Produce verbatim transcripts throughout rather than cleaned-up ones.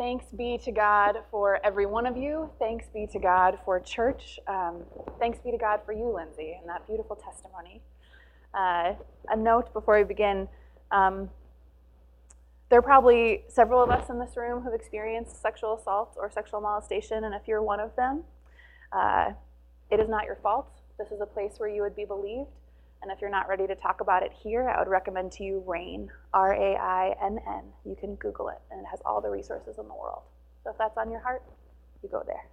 Thanks be to God for every one of you. Thanks be to God for church. Um, thanks be to God for you, Lindsay, and that beautiful testimony. Uh, a note before we begin, um, there are probably several of us in this room who've experienced sexual assault or sexual molestation, and if you're one of them, uh, it is not your fault. This is a place where you would be believed, and if you're not ready to talk about it here, I would recommend to you RAINN, R A I N N. You can Google it, and it has all the resources in the world. So if that's on your heart, you go there.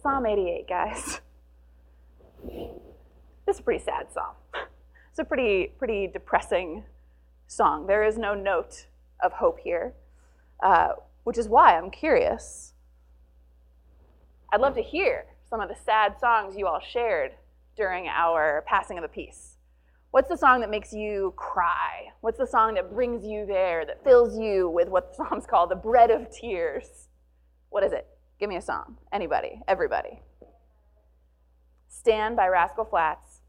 Psalm eighty-eight, guys. This is a pretty sad psalm. It's a pretty, pretty depressing song. There is no note of hope here, uh, which is why I'm curious. I'd love to hear some of the sad songs you all shared during our passing of the peace. What's the song that makes you cry? What's the song that brings you there, that fills you with what the Psalms call the bread of tears? What is it? Give me a song. Anybody, everybody. Stand by Rascal Flatts.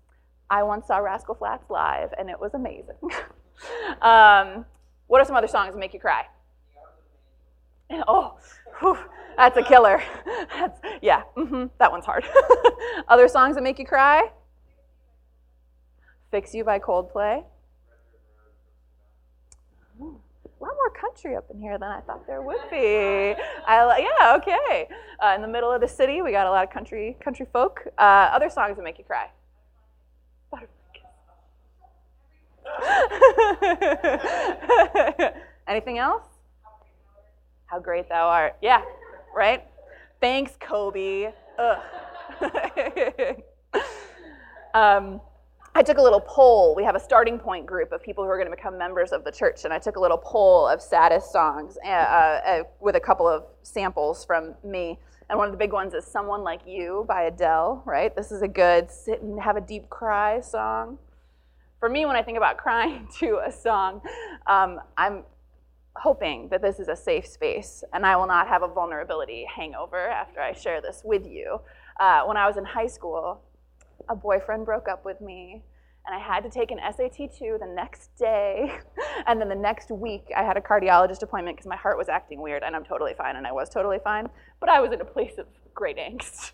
I once saw Rascal Flatts live, and it was amazing. um, what are some other songs that make you cry? Oh, whew, that's a killer. That's, yeah, mm-hmm, that one's hard. Other songs that make you cry? Fix You by Coldplay. Ooh, a lot more country up in here than I thought there would be. I, yeah, okay. Uh, in the middle of the city, we got a lot of country country folk. Uh, other songs that make you cry? Anything else? How great thou art. Yeah, right? Thanks, Kobe. Ugh. um, I took a little poll. We have a starting point group of people who are going to become members of the church, and I took a little poll of saddest songs uh, uh, with a couple of samples from me. And one of the big ones is Someone Like You by Adele, right? This is a good sit and have a deep cry song. For me, when I think about crying to a song, um, I'm hoping that this is a safe space and I will not have a vulnerability hangover after I share this with you. Uh, when I was in high school, a boyfriend broke up with me and I had to take an S A T two the next day and then the next week I had a cardiologist appointment because my heart was acting weird, and I'm totally fine, and I was totally fine, but I was in a place of great angst.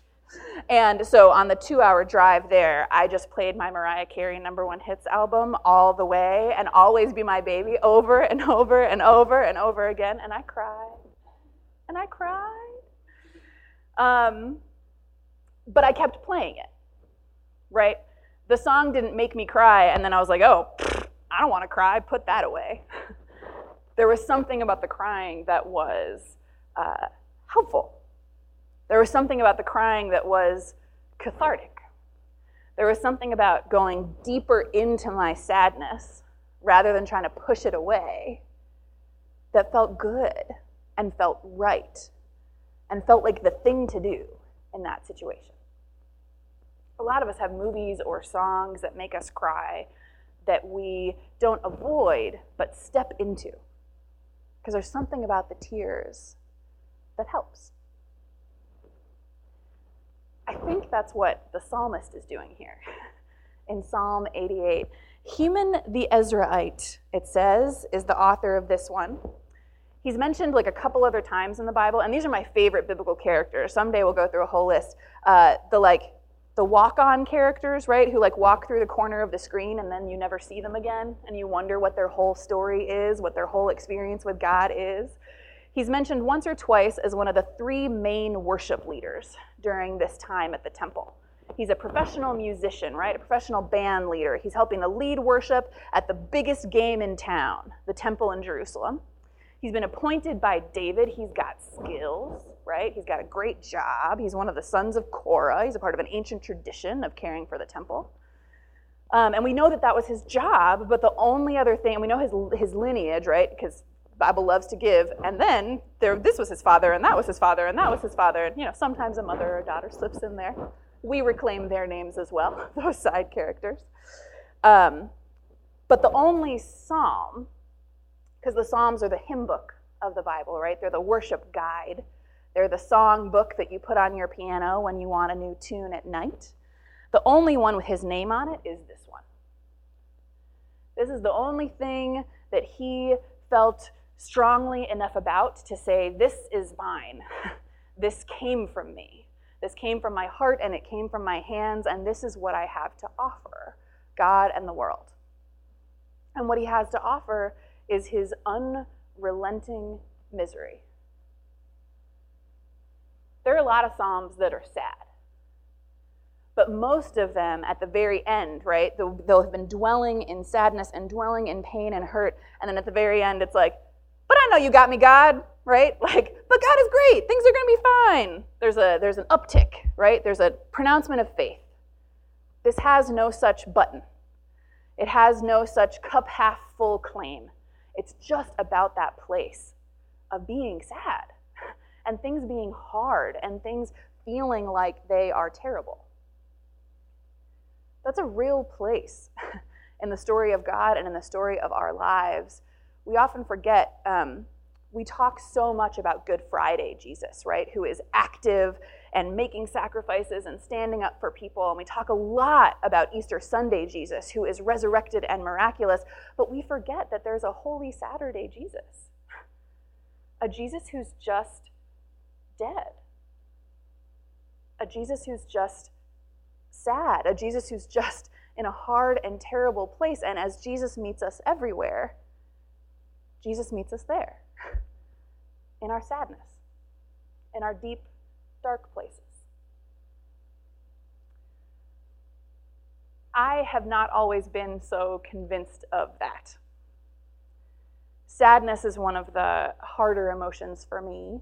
And so on the two-hour drive there, I just played my Mariah Carey number one hits album all the way, and Always Be My Baby over and over and over and over again, and I cried. And I cried. Um, but I kept playing it, right? The song didn't make me cry, and then I was like, oh, pfft, I don't want to cry. Put that away. There was something about the crying that was uh, helpful. There was something about the crying that was cathartic. There was something about going deeper into my sadness rather than trying to push it away that felt good and felt right and felt like the thing to do in that situation. A lot of us have movies or songs that make us cry that we don't avoid but step into because there's something about the tears that helps. I think that's what the psalmist is doing here in Psalm eighty-eight. Heman the Ezraite, it says, is the author of this one. He's mentioned like a couple other times in the Bible, and these are my favorite biblical characters. Someday we'll go through a whole list. Uh, the like the walk-on characters, right, who like walk through the corner of the screen and then you never see them again, and you wonder what their whole story is, what their whole experience with God is. He's mentioned once or twice as one of the three main worship leaders during this time at the temple. He's a professional musician, right? A professional band leader. He's helping to lead worship at the biggest game in town, the temple in Jerusalem. He's been appointed by David. He's got skills, right? He's got a great job. He's one of the sons of Korah. He's a part of an ancient tradition of caring for the temple. Um, and we know that that was his job, but the only other thing, and we know his, his lineage, right? Because Bible loves to give, and then there, this was his father, and that was his father, and that was his father, and you know, sometimes a mother or a daughter slips in there. We reclaim their names as well, those side characters. Um, but the only psalm, because the psalms are the hymn book of the Bible, right? They're the worship guide. They're the song book that you put on your piano when you want a new tune at night. The only one with his name on it is this one. This is the only thing that he felt strongly enough about to say, this is mine. This came from me. This came from my heart, and it came from my hands, and this is what I have to offer God and the world. And what he has to offer is his unrelenting misery. There are a lot of psalms that are sad, but most of them at the very end, right, they'll have been dwelling in sadness and dwelling in pain and hurt, and then at the very end it's like, but I know you got me, God, right? Like, but God is great. Things are going to be fine. There's a there's an uptick, right? There's a pronouncement of faith. This has no such button. It has no such cup half full claim. It's just about that place of being sad and things being hard and things feeling like they are terrible. That's a real place in the story of God and in the story of our lives. We often forget, um, we talk so much about Good Friday Jesus, right, who is active and making sacrifices and standing up for people. And we talk a lot about Easter Sunday Jesus, who is resurrected and miraculous. But we forget that there's a Holy Saturday Jesus, a Jesus who's just dead, a Jesus who's just sad, a Jesus who's just in a hard and terrible place. And as Jesus meets us everywhere, Jesus meets us there, in our sadness, in our deep, dark places. I have not always been so convinced of that. Sadness is one of the harder emotions for me.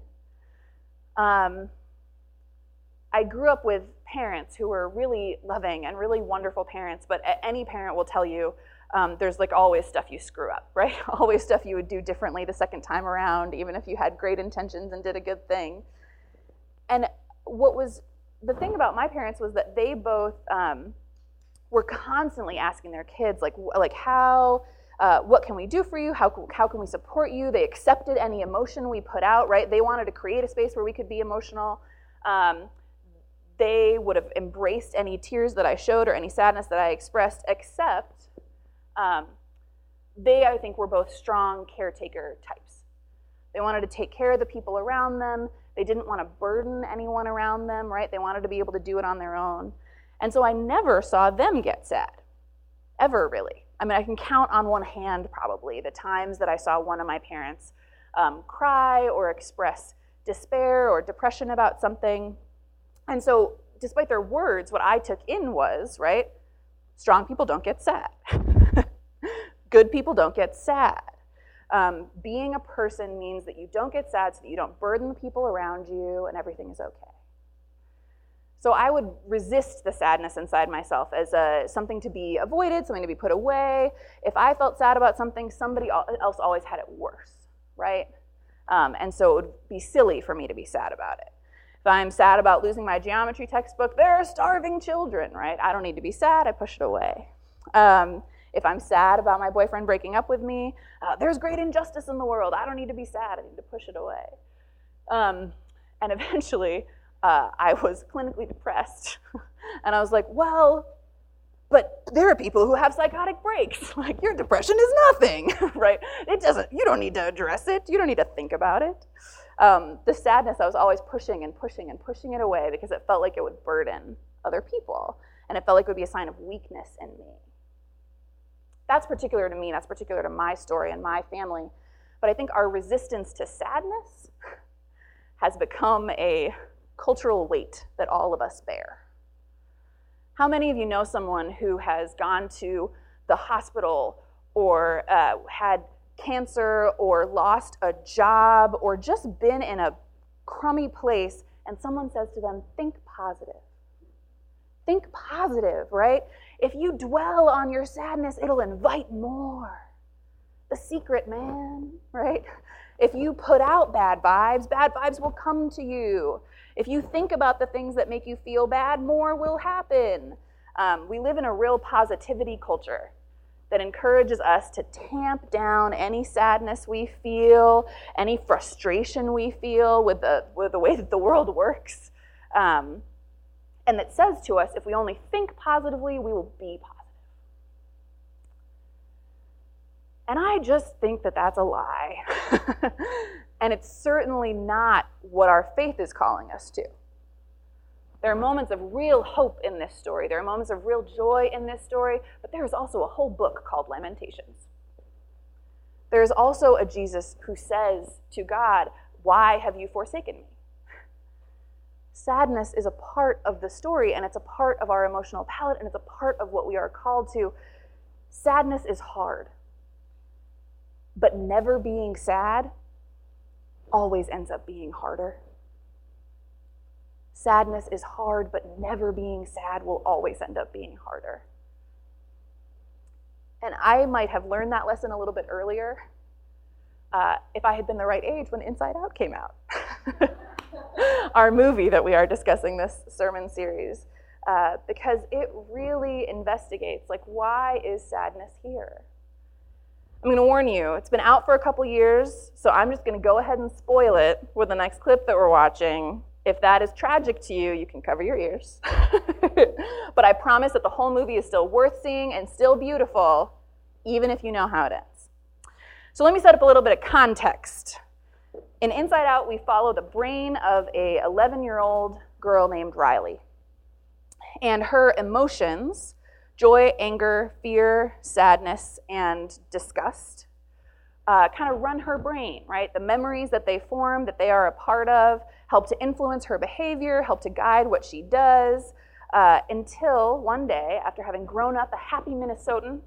Um, I grew up with parents who were really loving and really wonderful parents, but any parent will tell you, Um, there's like always stuff you screw up, right? Always stuff you would do differently the second time around, even if you had great intentions and did a good thing. And what was the thing about my parents was that they both um, were constantly asking their kids, like, like how, uh, what can we do for you? How how can we support you? They accepted any emotion we put out, right? They wanted to create a space where we could be emotional. Um, they would have embraced any tears that I showed or any sadness that I expressed, except. Um, they, I think, were both strong caretaker types. They wanted to take care of the people around them. They didn't want to burden anyone around them, right? They wanted to be able to do it on their own. And so I never saw them get sad, ever really. I mean, I can count on one hand probably the times that I saw one of my parents um, cry or express despair or depression about something. And so despite their words, what I took in was, right, strong people don't get sad. Good people don't get sad. Um, being a person means that you don't get sad so that you don't burden the people around you and everything is okay. So I would resist the sadness inside myself as a, something to be avoided, something to be put away. If I felt sad about something, somebody else always had it worse, right? Um, and so it would be silly for me to be sad about it. If I'm sad about losing my geometry textbook, there are starving children, right? I don't need to be sad, I push it away. Um, If I'm sad about my boyfriend breaking up with me, uh, there's great injustice in the world. I don't need to be sad. I need to push it away. Um, and eventually, uh, I was clinically depressed. And I was like, well, but there are people who have psychotic breaks. Like, your depression is nothing, right? It doesn't, you don't need to address it. You don't need to think about it. Um, the sadness, I was always pushing and pushing and pushing it away because it felt like it would burden other people. And it felt like it would be a sign of weakness in me. That's particular to me, that's particular to my story and my family. But I think our resistance to sadness has become a cultural weight that all of us bear. How many of you know someone who has gone to the hospital or uh, had cancer or lost a job or just been in a crummy place and someone says to them, think positive? Think positive, right? If you dwell on your sadness, it'll invite more. The secret, man, right? If you put out bad vibes, bad vibes will come to you. If you think about the things that make you feel bad, more will happen. Um, we live in a real positivity culture that encourages us to tamp down any sadness we feel, any frustration we feel with the, with the way that the world works. Um, And that says to us, if we only think positively, we will be positive. And I just think that that's a lie. And it's certainly not what our faith is calling us to. There are moments of real hope in this story. There are moments of real joy in this story, but there is also a whole book called Lamentations. There is also a Jesus who says to God, "Why have you forsaken me?" Sadness is a part of the story, and it's a part of our emotional palette, and it's a part of what we are called to. Sadness is hard, but never being sad always ends up being harder. Sadness is hard, but never being sad will always end up being harder. And I might have learned that lesson a little bit earlier uh, if I had been the right age when Inside Out came out. Our movie that we are discussing this sermon series, uh, because it really investigates, like, why is sadness here? I'm going to warn you, it's been out for a couple years, so I'm just going to go ahead and spoil it with the next clip that we're watching. If that is tragic to you, you can cover your ears. But I promise that the whole movie is still worth seeing and still beautiful, even if you know how it ends. So let me set up a little bit of context. In Inside Out, we follow the brain of a eleven-year-old girl named Riley. And her emotions, joy, anger, fear, sadness, and disgust, uh, kind of run her brain, right? The memories that they form, that they are a part of, help to influence her behavior, help to guide what she does, uh, until one day, after having grown up a happy Minnesotan,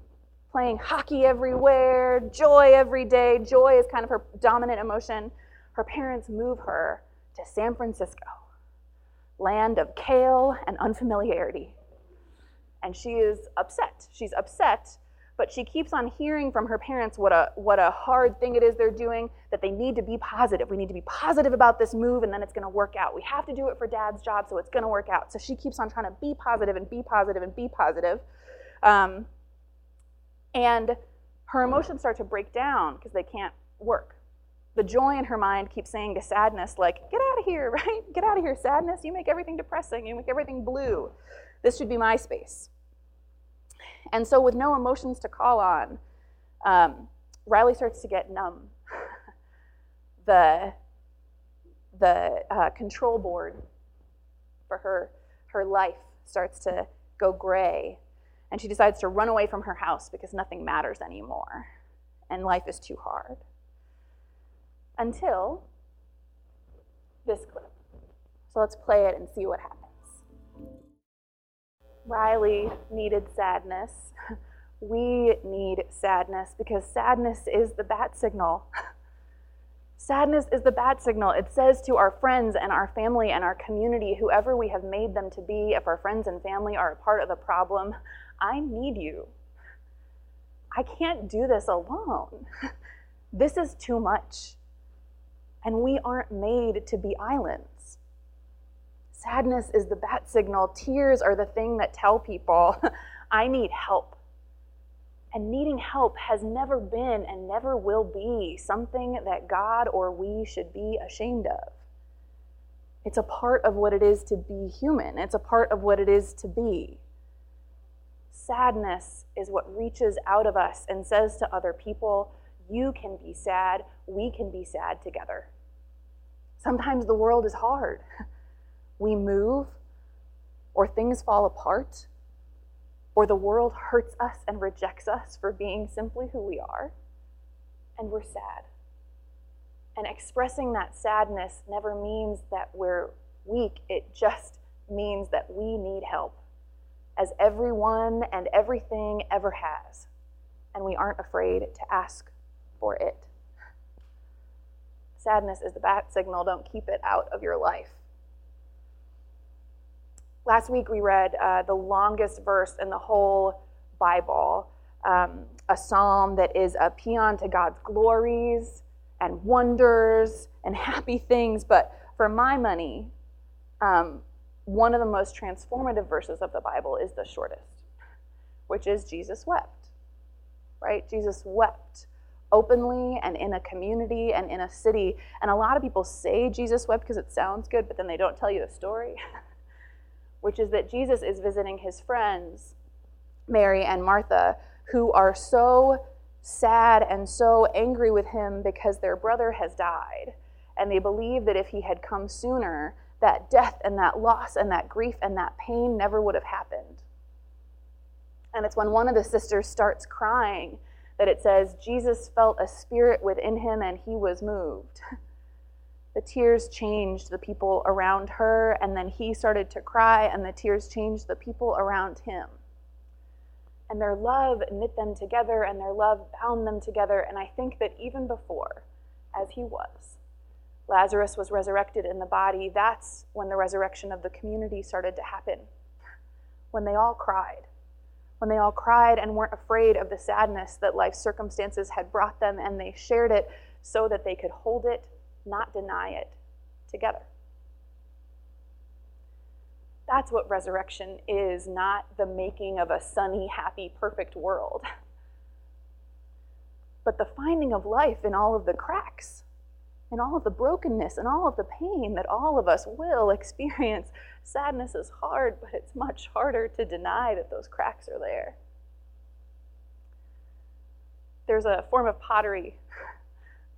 playing hockey everywhere, joy every day, joy is kind of her dominant emotion, her parents move her to San Francisco, land of kale and unfamiliarity. And she is upset. She's upset, but she keeps on hearing from her parents what a what a hard thing it is they're doing, that they need to be positive. We need to be positive about this move, and then it's going to work out. We have to do it for Dad's job, so it's going to work out. So she keeps on trying to be positive and be positive and be positive. Um, and her emotions start to break down because they can't work. The joy in her mind keeps saying to sadness, like, get out of here, right? Get out of here, sadness. You make everything depressing. You make everything blue. This should be my space. And so with no emotions to call on, um, Riley starts to get numb. the the uh, control board for her, her life starts to go gray. And she decides to run away from her house because nothing matters anymore. And life is too hard. Until this clip. So let's play it and see what happens. Riley needed sadness. We need sadness because sadness is the bat signal. Sadness is the bat signal. It says to our friends and our family and our community, whoever we have made them to be, if our friends and family are a part of the problem, I need you. I can't do this alone. This is too much. And we aren't made to be islands. Sadness is the bat signal. Tears are the thing that tell people, I need help. And needing help has never been and never will be something that God or we should be ashamed of. It's a part of what it is to be human. It's a part of what it is to be. Sadness is what reaches out of us and says to other people, you can be sad, we can be sad together. Sometimes the world is hard. We move, or things fall apart, or the world hurts us and rejects us for being simply who we are, and we're sad. And expressing that sadness never means that we're weak, it just means that we need help, as everyone and everything ever has, and we aren't afraid to ask for it. Sadness is the bat signal. Don't keep it out of your life. Last week we read uh, the longest verse in the whole Bible, um, a psalm that is a paean to God's glories and wonders and happy things. But for my money, um, one of the most transformative verses of the Bible is the shortest, which is Jesus wept, right? Jesus wept. Openly and in a community and in a city. And a lot of people say Jesus wept because it sounds good, but then they don't tell you the story, which is that Jesus is visiting his friends, Mary and Martha, who are so sad and so angry with him because their brother has died. And they believe that if he had come sooner, that death and that loss and that grief and that pain never would have happened. And it's when one of the sisters starts crying that it says, Jesus felt a spirit within him and he was moved. The tears changed the people around her, and then he started to cry, and the tears changed the people around him. And their love knit them together, and their love bound them together. And I think that even before, as he was, Lazarus was resurrected in the body, that's when the resurrection of the community started to happen, when they all cried. When they all cried and weren't afraid of the sadness that life's circumstances had brought them, and they shared it so that they could hold it, not deny it, together. That's what resurrection is, not the making of a sunny, happy, perfect world, but the finding of life in all of the cracks, in all of the brokenness, and all of the pain that all of us will experience. Sadness is hard, but it's much harder to deny that those cracks are there. There's a form of pottery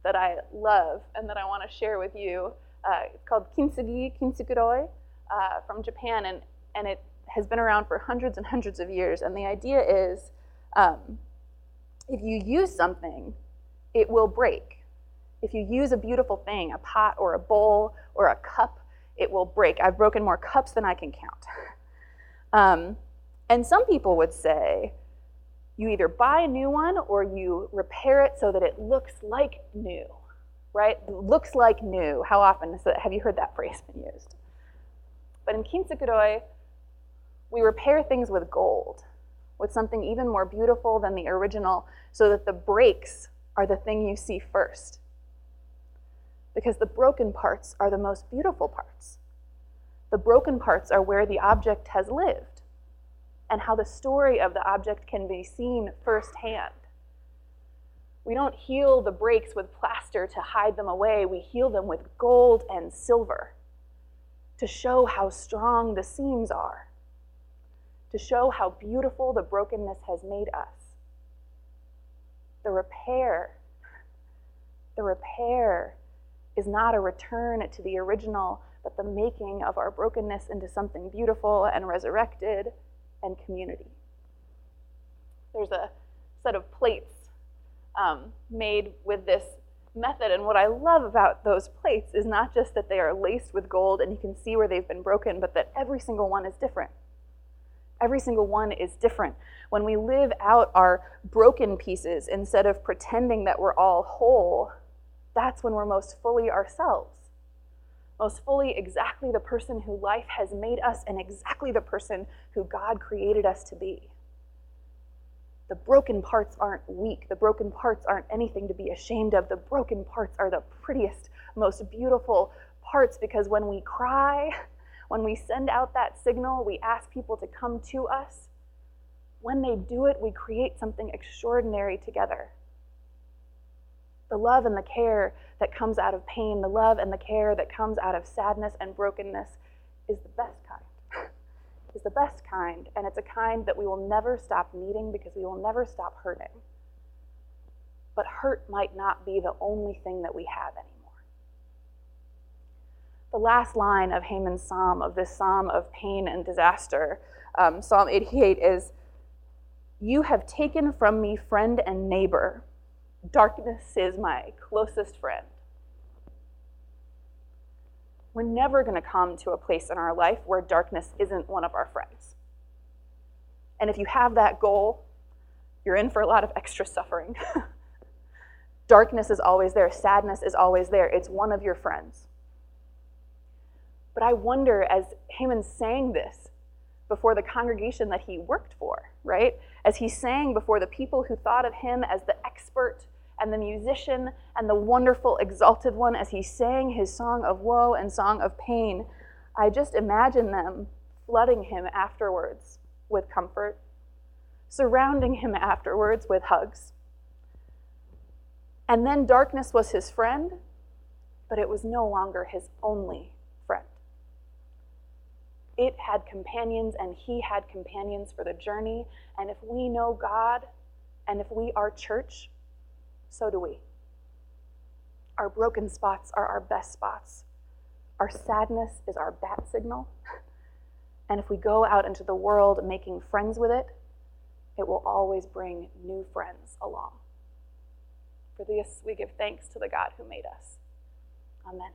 that I love and that I want to share with you. Uh, it's called kintsugi, kintsukuroi, uh, from Japan, and, and it has been around for hundreds and hundreds of years. And the idea is, um, if you use something, it will break. If you use a beautiful thing, a pot or a bowl or a cup, it will break. I've broken more cups than I can count. Um, and some people would say, you either buy a new one or you repair it so that it looks like new, right? It looks like new. How often is that? Have you heard that phrase been used? But in kintsukuroi, we repair things with gold, with something even more beautiful than the original, so that the breaks are the thing you see first. Because the broken parts are the most beautiful parts. The broken parts are where the object has lived and how the story of the object can be seen firsthand. We don't heal the breaks with plaster to hide them away. We heal them with gold and silver to show how strong the seams are, to show how beautiful the brokenness has made us. The repair, the repair is not a return to the original, but the making of our brokenness into something beautiful and resurrected and community. There's a set of plates um, made with this method, and what I love about those plates is not just that they are laced with gold and you can see where they've been broken, but that every single one is different. Every single one is different. When we live out our broken pieces instead of pretending that we're all whole, that's when we're most fully ourselves, most fully exactly the person who life has made us and exactly the person who God created us to be. The broken parts aren't weak. The broken parts aren't anything to be ashamed of. The broken parts are the prettiest, most beautiful parts, because when we cry, when we send out that signal, we ask people to come to us. When they do it, we create something extraordinary together. The love and the care that comes out of pain, the love and the care that comes out of sadness and brokenness is the best kind, is the best kind. And it's a kind that we will never stop needing because we will never stop hurting. But hurt might not be the only thing that we have anymore. The last line of Heman's psalm, of this psalm of pain and disaster, um, Psalm eighty-eight, is, "You have taken from me friend and neighbor. Darkness is my closest friend." We're never going to come to a place in our life where darkness isn't one of our friends. And if you have that goal, you're in for a lot of extra suffering. Darkness is always there. Sadness is always there. It's one of your friends. But I wonder, as Heman sang this before the congregation that he worked for, right? As he sang before the people who thought of him as the expert and the musician and the wonderful exalted one, as he sang his song of woe and song of pain, I just imagine them flooding him afterwards with comfort, surrounding him afterwards with hugs. And then darkness was his friend, but it was no longer his only friend. It had companions, and he had companions for the journey. And if we know God, and if we are church, so do we. Our broken spots are our best spots. Our sadness is our bat signal. And if we go out into the world making friends with it, it will always bring new friends along. For this we give thanks to the God who made us. Amen.